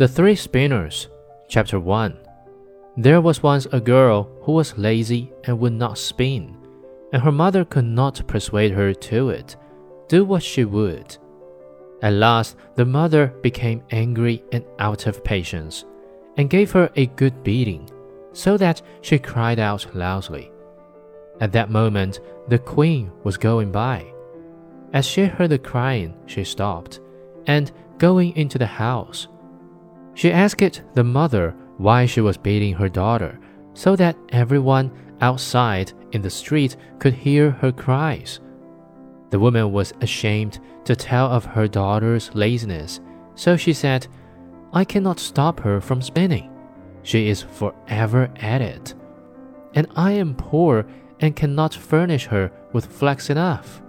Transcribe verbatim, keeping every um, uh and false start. The Three Spinners, Chapter one. There was once a girl who was lazy and would not spin, and her mother could not persuade her to it, do what she would. At last, the mother became angry and out of patience, and gave her a good beating, so that she cried out loudly. At that moment, the queen was going by. As she heard the crying, she stopped, and going into the house, she asked the mother why she was beating her daughter, so that everyone outside in the street could hear her cries. The woman was ashamed to tell of her daughter's laziness, so she said, "I cannot stop her from spinning. She is forever at it, and I am poor and cannot furnish her with flax enough."